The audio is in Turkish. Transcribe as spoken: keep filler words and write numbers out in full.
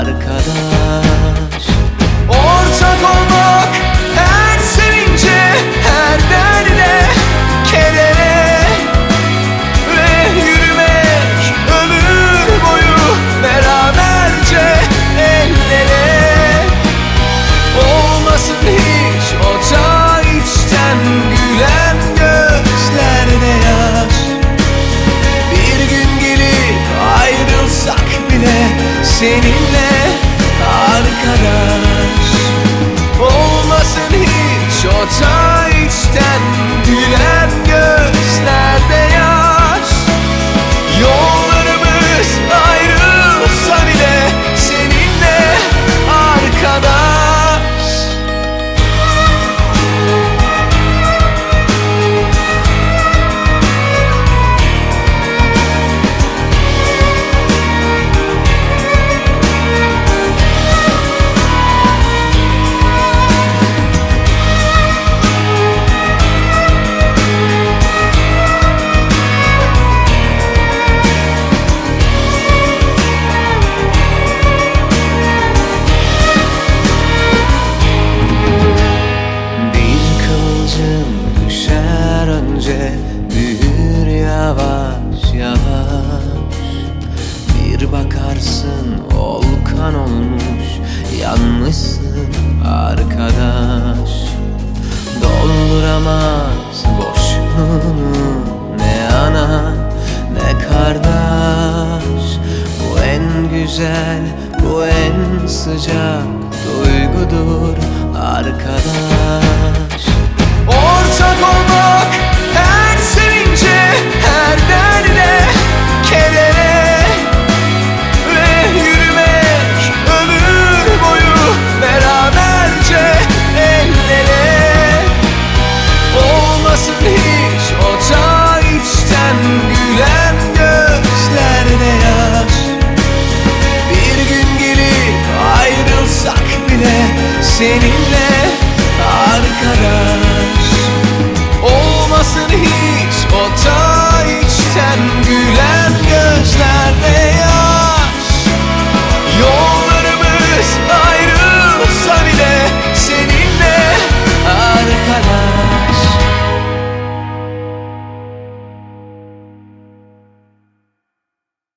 arkadaş. Ortak olmak her sevince, her derde, kedere ve yürümek ömür boyu beraberce ellere. Olmasın hiç o çay içten gülen gözlerde yaş. Bir gün gelip ayrılsak bile seninle arkadaş. Olmasın hiç o çay içten gülen gözlerde yaş. Yollarımız ayrılsa bile seninle arkadaş. Büyür yavaş yavaş, bir bakarsın volkan olmuş, yanmışsın arkadaş. Dolduramaz boşluğunu ne ana ne kardeş. Bu en güzel, bu en sıcak duygudur arkadaş. Ortak olmak her sevince, her derde, kedere ve yürümek ömür boyu beraberce ellere. Olmasın hiç o çay içten gülen gözlerde yaş. Bir gün gelip ayrılsak bile seninle arkadaş.